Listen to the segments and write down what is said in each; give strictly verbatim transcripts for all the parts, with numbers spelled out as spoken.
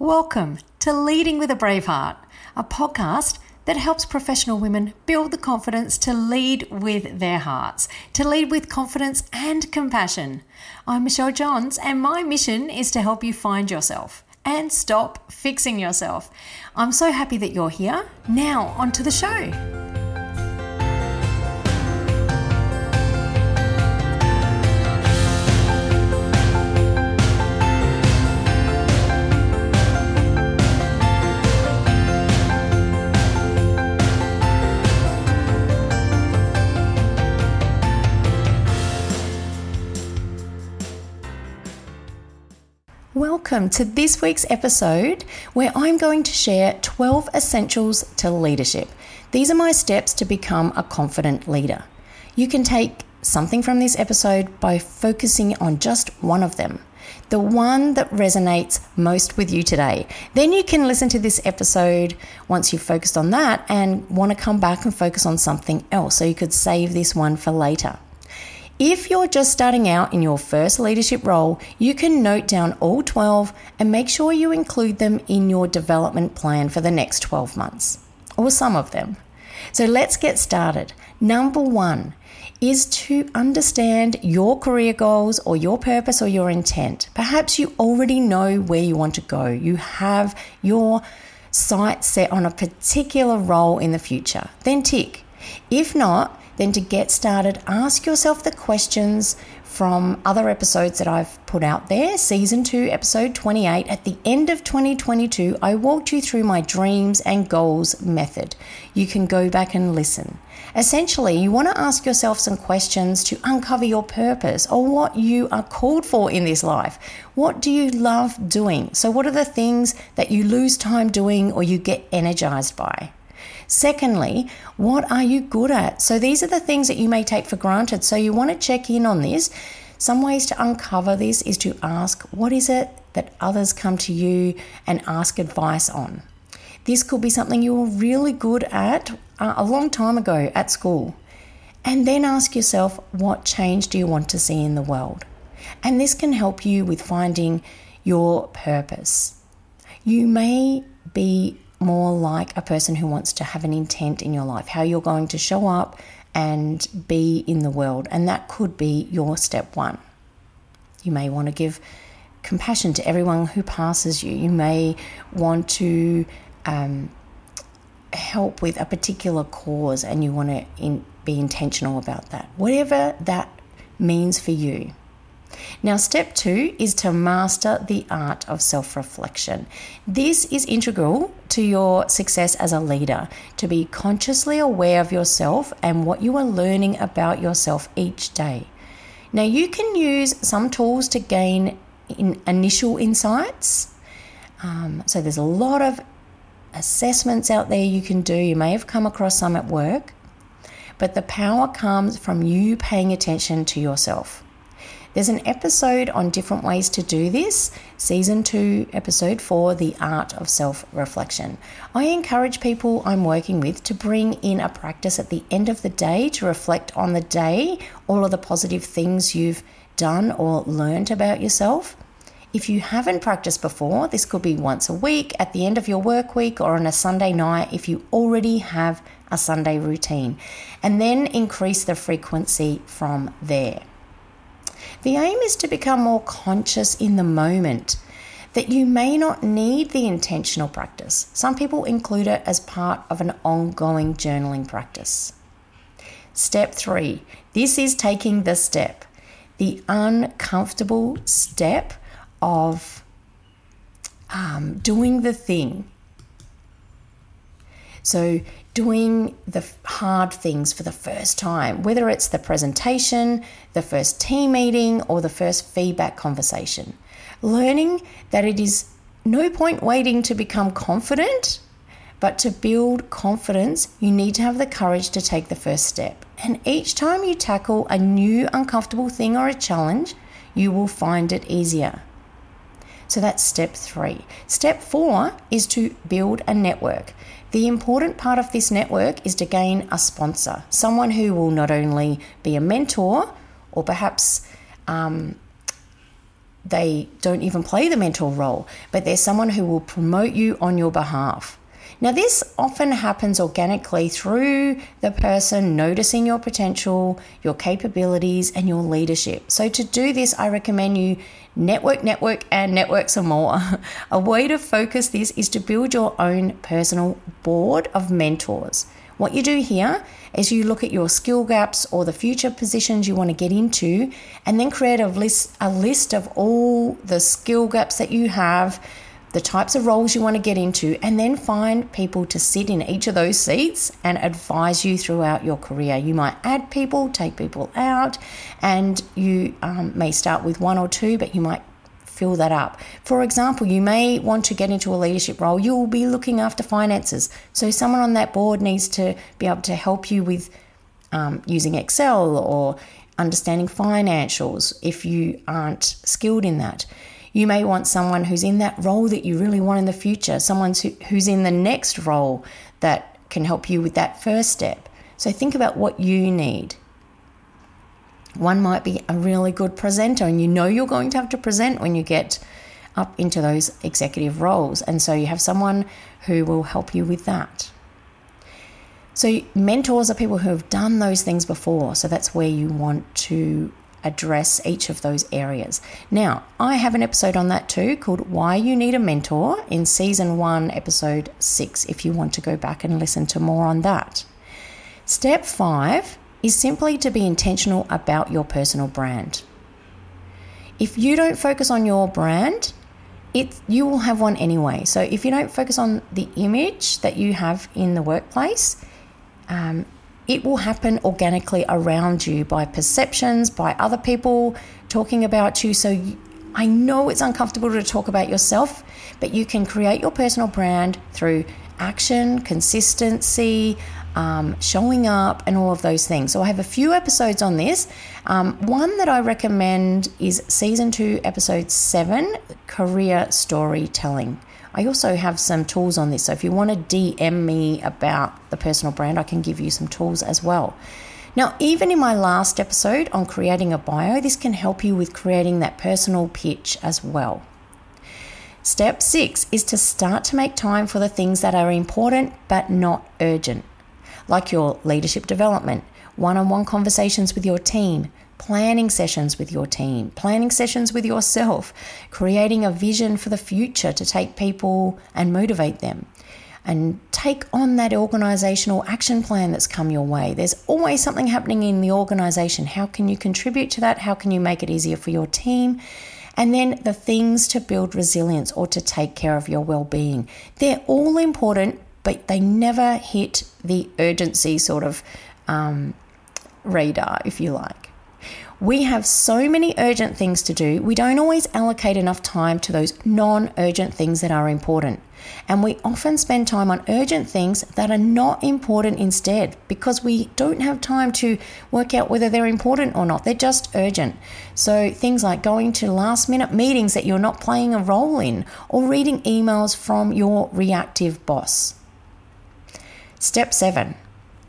Welcome to Leading with a Brave Heart, a podcast that helps professional women build the confidence to lead with their hearts, to lead with confidence and compassion. I'm Michelle Johns, and my mission is to help you find yourself and stop fixing yourself. I'm so happy that you're here. Now, onto the show. Welcome to this week's episode where I'm going to share twelve essentials to leadership. These are my steps to become a confident leader. You can take something from this episode by focusing on just one of them, the one that resonates most with you today. Then you can listen to this episode once you've focused on that and want to come back and focus on something else, so you could save this one for later. If you're just starting out in your first leadership role, you can note down all twelve and make sure you include them in your development plan for the next twelve months, or some of them. So let's get started. Number one is to understand your career goals or your purpose or your intent. Perhaps you already know where you want to go. You have your sights set on a particular role in the future. Then tick. If not, then to get started, ask yourself the questions from other episodes that I've put out there. Season two, episode twenty-eight. At the end of twenty twenty-two, I walked you through my dreams and goals method. You can go back and listen. Essentially, you want to ask yourself some questions to uncover your purpose or what you are called for in this life. What do you love doing? So what are the things that you lose time doing or you get energized by? Secondly, what are you good at? So these are the things that you may take for granted. So you want to check in on this. Some ways to uncover this is to ask, what is it that others come to you and ask advice on? This could be something you were really good at uh, a long time ago at school. And then ask yourself, what change do you want to see in the world? And this can help you with finding your purpose. You may be more like a person who wants to have an intent in your life, how you're going to show up and be in the world. And that could be your step one. You may want to give compassion to everyone who passes you. You may want to um, help with a particular cause and you want to in, be intentional about that. Whatever that means for you. Now, step two is to master the art of self-reflection. This is integral to your success as a leader, to be consciously aware of yourself and what you are learning about yourself each day. Now, you can use some tools to gain in initial insights. Um, so there's a lot of assessments out there you can do. You may have come across some at work, but the power comes from you paying attention to yourself. There's an episode on different ways to do this, season two, episode four, the art of self-reflection. I encourage people I'm working with to bring in a practice at the end of the day to reflect on the day, all of the positive things you've done or learned about yourself. If you haven't practiced before, this could be once a week, at the end of your work week, or on a Sunday night if you already have a Sunday routine, and then increase the frequency from there. The aim is to become more conscious in the moment, that you may not need the intentional practice. Some people include it as part of an ongoing journaling practice. Step three, this is taking the step, the uncomfortable step of um, doing the thing. So doing the hard things for the first time, whether it's the presentation, the first team meeting, or the first feedback conversation. Learning that it is no point waiting to become confident, but to build confidence, you need to have the courage to take the first step. And each time you tackle a new uncomfortable thing or a challenge, you will find it easier. So that's step three. Step four is to build a network. The important part of this network is to gain a sponsor, someone who will not only be a mentor or perhaps um, they don't even play the mentor role, but they're someone who will promote you on your behalf. Now, this often happens organically through the person noticing your potential, your capabilities, and your leadership. So to do this, I recommend you network, network, and network some more. A way to focus this is to build your own personal board of mentors. What you do here is you look at your skill gaps or the future positions you want to get into, and then create a list, a list of all the skill gaps that you have, the types of roles you want to get into, and then find people to sit in each of those seats and advise you throughout your career. You might add people, take people out, and you um, may start with one or two, but you might fill that up. For example, you may want to get into a leadership role. You'll be looking after finances. So someone on that board needs to be able to help you with um, using Excel or understanding financials if you aren't skilled in that. You may want someone who's in that role that you really want in the future, someone who, who's in the next role that can help you with that first step. So think about what you need. One might be a really good presenter, and you know you're going to have to present when you get up into those executive roles. And so you have someone who will help you with that. So mentors are people who have done those things before. So that's where you want to address each of those areas. Now, I have an episode on that too called Why You Need a Mentor in season one, episode six, if you want to go back and listen to more on that. Step five is simply to be intentional about your personal brand. If you don't focus on your brand, it you will have one anyway. So if you don't focus on the image that you have in the workplace, um, it will happen organically around you by perceptions, by other people talking about you. So you, I know it's uncomfortable to talk about yourself, but you can create your personal brand through action, consistency, um, showing up, and all of those things. So I have a few episodes on this. Um, one that I recommend is season two, episode seven, career storytelling. I also have some tools on this. So if you want to D M me about the personal brand, I can give you some tools as well. Now, even in my last episode on creating a bio, this can help you with creating that personal pitch as well. Step six is to start to make time for the things that are important but not urgent, like your leadership development, one-on-one conversations with your team, planning sessions with your team, planning sessions with yourself, creating a vision for the future to take people and motivate them, and take on that organizational action plan that's come your way. There's always something happening in the organization. How can you contribute to that? How can you make it easier for your team? And then the things to build resilience or to take care of your well-being. They're all important, but they never hit the urgency sort of um, radar, if you like. We have so many urgent things to do. We don't always allocate enough time to those non-urgent things that are important. And we often spend time on urgent things that are not important instead, because we don't have time to work out whether they're important or not. They're just urgent. So things like going to last minute meetings that you're not playing a role in, or reading emails from your reactive boss. Step seven,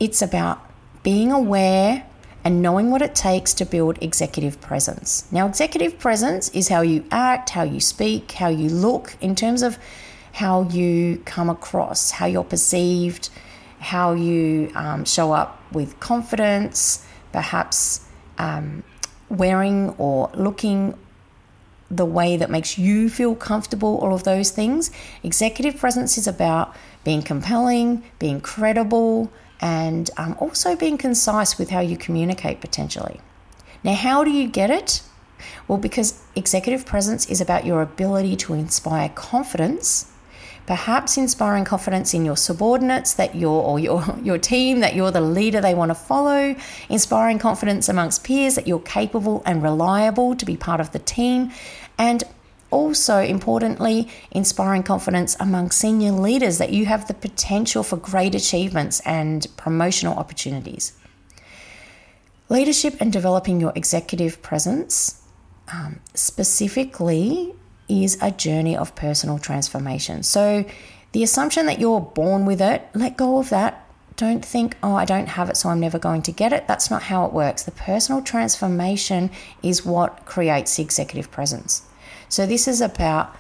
it's about being aware and knowing what it takes to build executive presence. Now, executive presence is how you act, how you speak, how you look in terms of how you come across, how you're perceived, how you um, show up with confidence, perhaps um, wearing or looking the way that makes you feel comfortable, all of those things. Executive presence is about being compelling, being credible, and um, also being concise with how you communicate potentially. Now, how do you get it? Well, because executive presence is about your ability to inspire confidence, perhaps inspiring confidence in your subordinates that you're, or your, your team, that you're the leader they want to follow, inspiring confidence amongst peers that you're capable and reliable to be part of the team, and also, importantly, inspiring confidence among senior leaders that you have the potential for great achievements and promotional opportunities. Leadership and developing your executive presence um, specifically is a journey of personal transformation. So the assumption that you're born with it, let go of that. Don't think, oh, I don't have it, so I'm never going to get it. That's not how it works. The personal transformation is what creates the executive presence. So this is about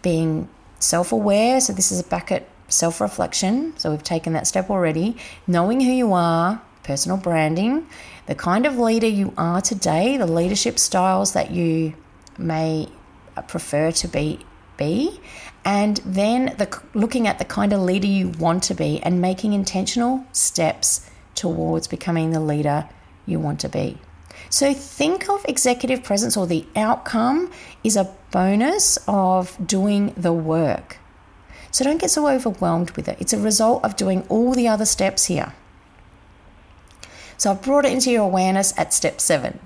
being self-aware. So this is back at self-reflection. So we've taken that step already. Knowing who you are, personal branding, the kind of leader you are today, the leadership styles that you may prefer to be, be, and then the, looking at the kind of leader you want to be and making intentional steps towards becoming the leader you want to be. So think of executive presence, or the outcome is a bonus of doing the work. So don't get so overwhelmed with it. It's a result of doing all the other steps here. So I've brought it into your awareness at step seven,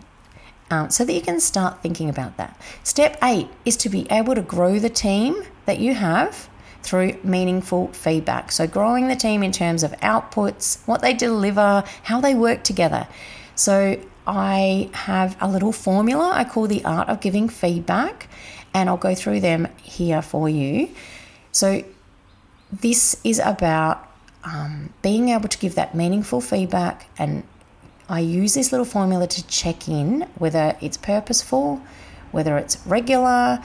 um, so that you can start thinking about that. Step eight is to be able to grow the team that you have through meaningful feedback. So growing the team in terms of outputs, what they deliver, how they work together. So I have a little formula I call the art of giving feedback, and I'll go through them here for you. So this is about um, being able to give that meaningful feedback, and I use this little formula to check in whether it's purposeful, whether it's regular,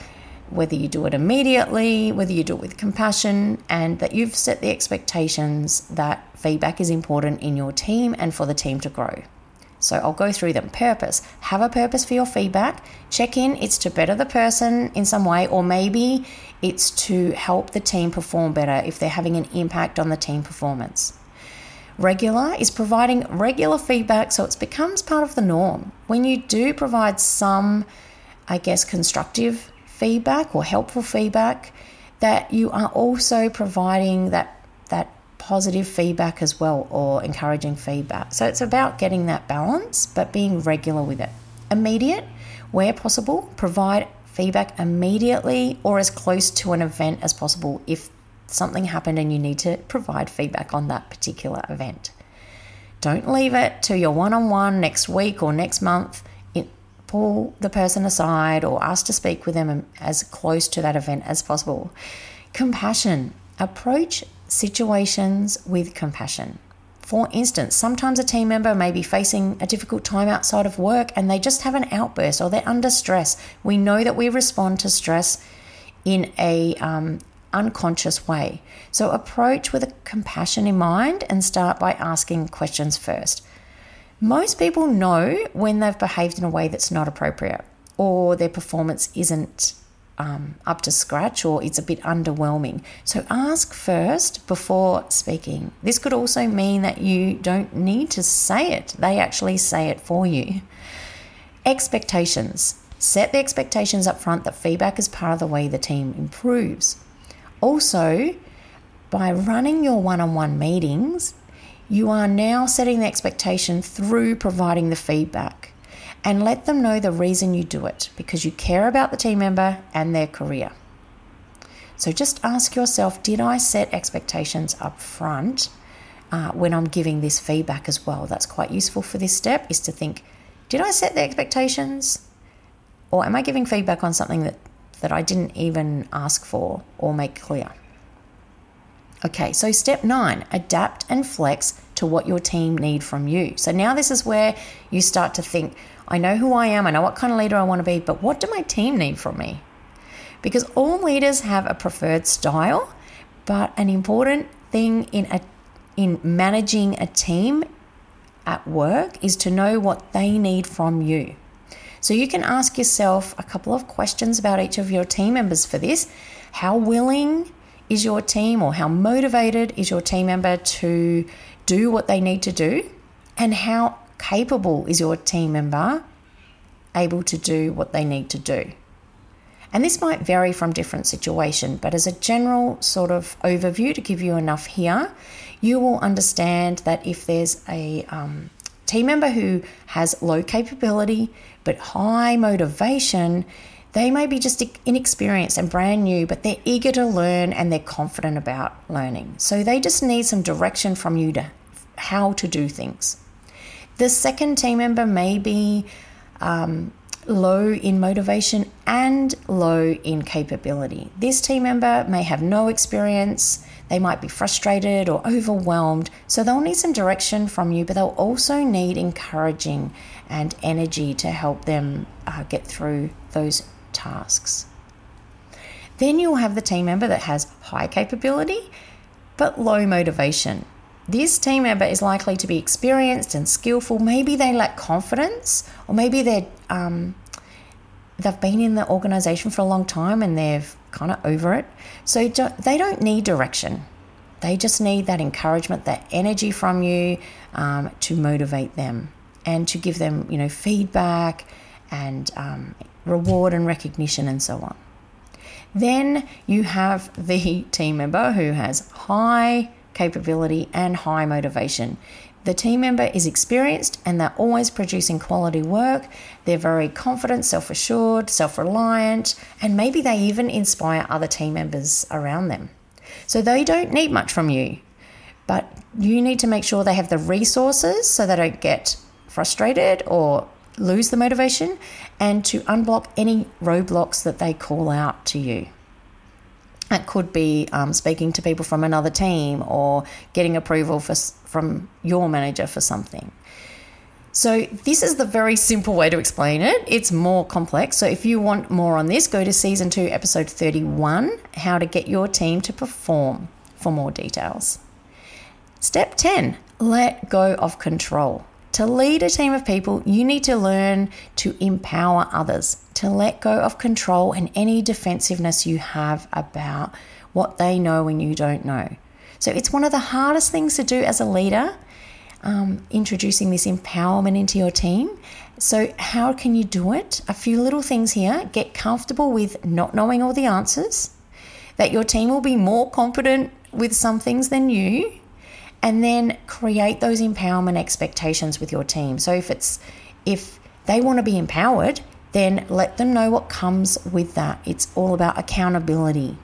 whether you do it immediately, whether you do it with compassion, and that you've set the expectations that feedback is important in your team and for the team to grow. So I'll go through them. Purpose. Have a purpose for your feedback. Check in. It's to better the person in some way, or maybe it's to help the team perform better if they're having an impact on the team performance. Regular is providing regular feedback, so it becomes part of the norm. When you do provide some, I guess, constructive feedback or helpful feedback, that you are also providing that that positive feedback as well, or encouraging feedback. So it's about getting that balance, but being regular with it. Immediate, where possible, provide feedback immediately or as close to an event as possible if something happened and you need to provide feedback on that particular event. Don't leave it to your one-on-one next week or next month. It, pull the person aside or ask to speak with them as close to that event as possible. Compassion. Approach situations with compassion. For instance, sometimes a team member may be facing a difficult time outside of work and they just have an outburst, or they're under stress. We know that we respond to stress in a um, unconscious way. So approach with a compassion in mind and start by asking questions first. Most people know when they've behaved in a way that's not appropriate, or their performance isn't Um, up to scratch, or it's a bit underwhelming. So ask first before speaking. This could also mean that you don't need to say it. They actually say it for you. Expectations. Set the expectations up front that feedback is part of the way the team improves. Also, by running your one-on-one meetings, you are now setting the expectation through providing the feedback. And let them know the reason you do it, because you care about the team member and their career. So just ask yourself, did I set expectations up front uh, when I'm giving this feedback as well? That's quite useful for this step, is to think, did I set the expectations? Or am I giving feedback on something that, that I didn't even ask for or make clear? Okay, so step nine, adapt and flex to what your team need from you. So now this is where you start to think, I know who I am, I know what kind of leader I want to be, but what do my team need from me? Because all leaders have a preferred style, but an important thing in a, in managing a team at work is to know what they need from you. So you can ask yourself a couple of questions about each of your team members for this. How willing is your team, or how motivated is your team member to do what they need to do? And how capable is your team member able to do what they need to do? And this might vary from different situation, but as a general sort of overview to give you enough here, you will understand that if there's a um, team member who has low capability but high motivation, they may be just inexperienced and brand new, but they're eager to learn and they're confident about learning. So they just need some direction from you to how to do things. The second team member may be um, low in motivation and low in capability. This team member may have no experience. They might be frustrated or overwhelmed. So they'll need some direction from you, but they'll also need encouraging and energy to help them uh, get through those tasks. then you'll have the team member that has high capability but low motivation. This team member is likely to be experienced and skillful. Maybe they lack confidence, or maybe they're, um, they've been in the organisation for a long time and they're kind of over it. So don't, they don't need direction. They just need that encouragement, that energy from you um, to motivate them and to give them, you know, feedback and um, reward and recognition and so on. Then you have the team member who has high capability and high motivation. The team member is experienced and they're always producing quality work. They're very confident, self-assured, self-reliant, and maybe they even inspire other team members around them. So they don't need much from you, but you need to make sure they have the resources so they don't get frustrated or lose the motivation, and to unblock any roadblocks that they call out to you. That could be um, speaking to people from another team or getting approval for, from your manager for something. So this is the very simple way to explain it. It's more complex. So if you want more on this, go to Season two, Episode thirty-one, How to Get Your Team to Perform, for more details. Step ten, let go of control. To lead a team of people, you need to learn to empower others, to let go of control and any defensiveness you have about what they know and you don't know. So it's one of the hardest things to do as a leader, um, introducing this empowerment into your team. So how can you do it? A few little things here. Get comfortable with not knowing all the answers, that your team will be more competent with some things than you. And then create those empowerment expectations with your team. So if it's if they want to be empowered, then let them know what comes with that. It's all about accountability.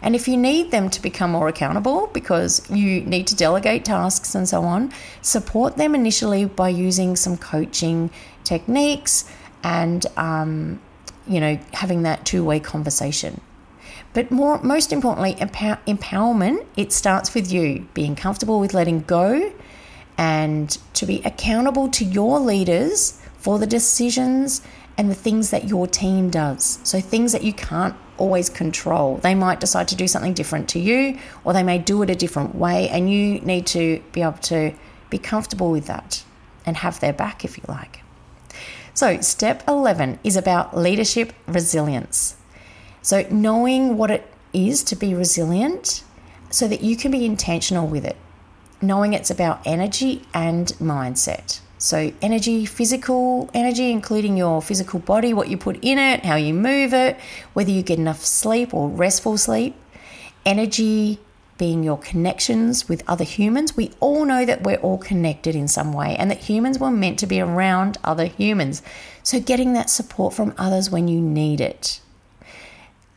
And if you need them to become more accountable because you need to delegate tasks and so on, support them initially by using some coaching techniques and, um, you know, having that two-way conversation. But more, most importantly, empower, empowerment, it starts with you being comfortable with letting go and to be accountable to your leaders for the decisions and the things that your team does. So things that you can't always control. They might decide to do something different to you, or they may do it a different way, and you need to be able to be comfortable with that and have their back, if you like. So step eleven is about leadership resilience. So knowing what it is to be resilient so that you can be intentional with it, knowing it's about energy and mindset. So energy, physical energy, including your physical body, what you put in it, how you move it, whether you get enough sleep or restful sleep. Energy being your connections with other humans. We all know that we're all connected in some way and that humans were meant to be around other humans. So getting that support from others when you need it.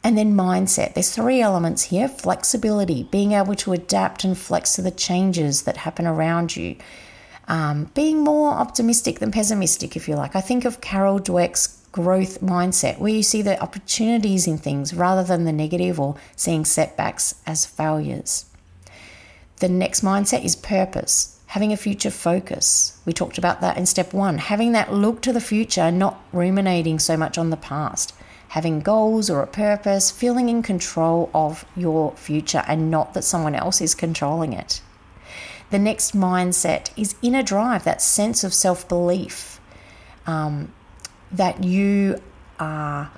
And then mindset. There's three elements here. Flexibility, being able to adapt and flex to the changes that happen around you. Um, being more optimistic than pessimistic, if you like. I think of Carol Dweck's growth mindset, where you see the opportunities in things rather than the negative or seeing setbacks as failures. The next mindset is purpose, having a future focus. We talked about that in step one, having that look to the future, not ruminating so much on the past. Having goals or a purpose, feeling in control of your future and not that someone else is controlling it. The next mindset is inner drive, that sense of self-belief, um, that you are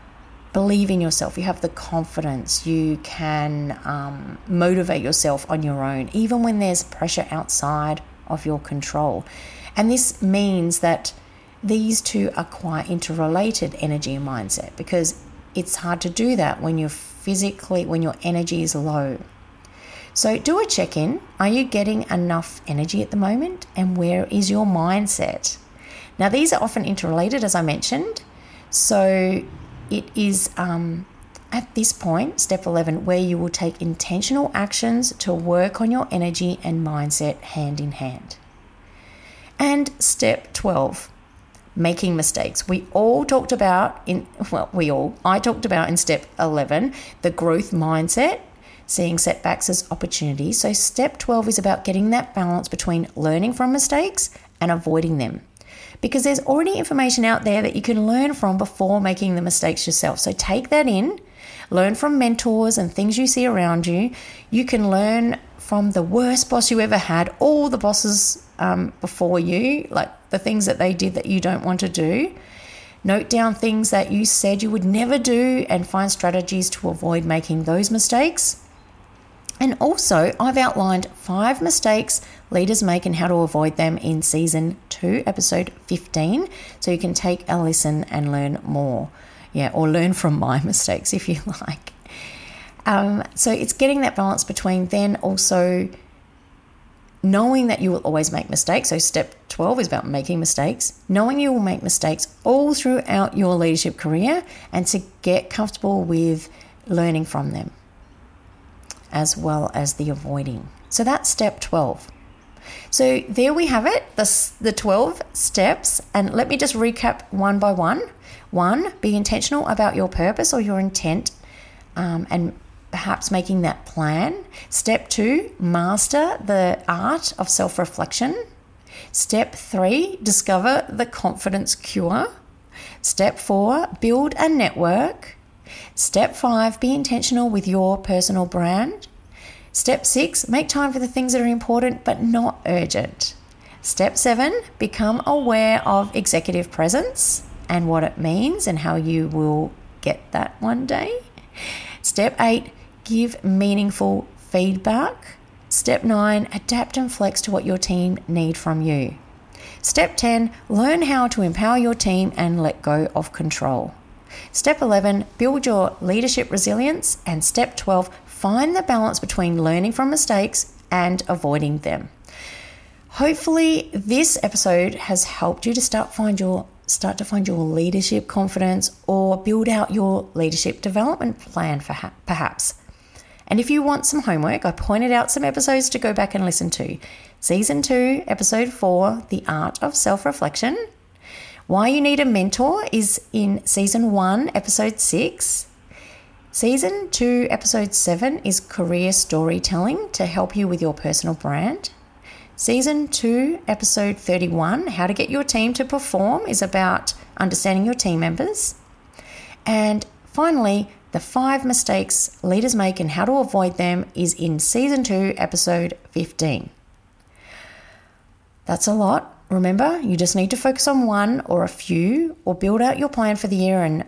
believe in yourself, you have the confidence, you can um, motivate yourself on your own, even when there's pressure outside of your control. And this means that these two are quite interrelated, energy and mindset, because it's hard to do that when you're physically, when your energy is low. So do a check-in. Are you getting enough energy at the moment? And where is your mindset? Now, these are often interrelated, as I mentioned. So it is um, at this point, step eleven, where you will take intentional actions to work on your energy and mindset hand in hand. And step twelve. Making mistakes. We all talked about in, well, we all, I talked about in step eleven, the growth mindset, seeing setbacks as opportunities. So step twelve is about getting that balance between learning from mistakes and avoiding them, because there's already information out there that you can learn from before making the mistakes yourself. So take that in, learn from mentors and things you see around you. You can learn from the worst boss you ever had, all the bosses um, before you, like the things that they did that you don't want to do. Note down things that you said you would never do and find strategies to avoid making those mistakes. And also, I've outlined five mistakes leaders make and how to avoid them in season two, episode fifteen. So you can take a listen and learn more. Yeah, or learn from my mistakes if you like. Um, so it's getting that balance between then also knowing that you will always make mistakes. So step twelve is about making mistakes, knowing you will make mistakes all throughout your leadership career, and to get comfortable with learning from them as well as the avoiding. So that's step twelve. So there we have it, the, the twelve steps. And let me just recap one by one. One, be intentional about your purpose or your intent, um, and perhaps making that plan. Step two, master the art of self-reflection. Step three, discover the confidence cure. Step four, build a network. Step five, be intentional with your personal brand. Step six, make time for the things that are important but not urgent. Step seven, become aware of executive presence and what it means and how you will get that one day. Step eight, give meaningful feedback. Step nine, adapt and flex to what your team need from you. Step ten, learn how to empower your team and let go of control. Step eleven, build your leadership resilience. And step twelve, find the balance between learning from mistakes and avoiding them. Hopefully this episode has helped you to start find your start to find your leadership confidence or build out your leadership development plan for ha- perhaps. And if you want some homework, I pointed out some episodes to go back and listen to. Season two, episode four, The Art of Self-Reflection. Why You Need a Mentor is in season one, episode six. Season two, episode seven is Career Storytelling to help you with your personal brand. Season two, episode thirty-one, How to Get Your Team to Perform, is about understanding your team members. And finally, the five mistakes leaders make and how to avoid them is in season two, episode fifteen. That's a lot. Remember, you just need to focus on one or a few, or build out your plan for the year and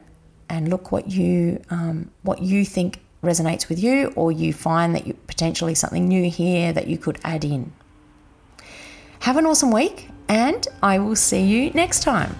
and look what you um, what you think resonates with you, or you find that you potentially something new here that you could add in. Have an awesome week, and I will see you next time.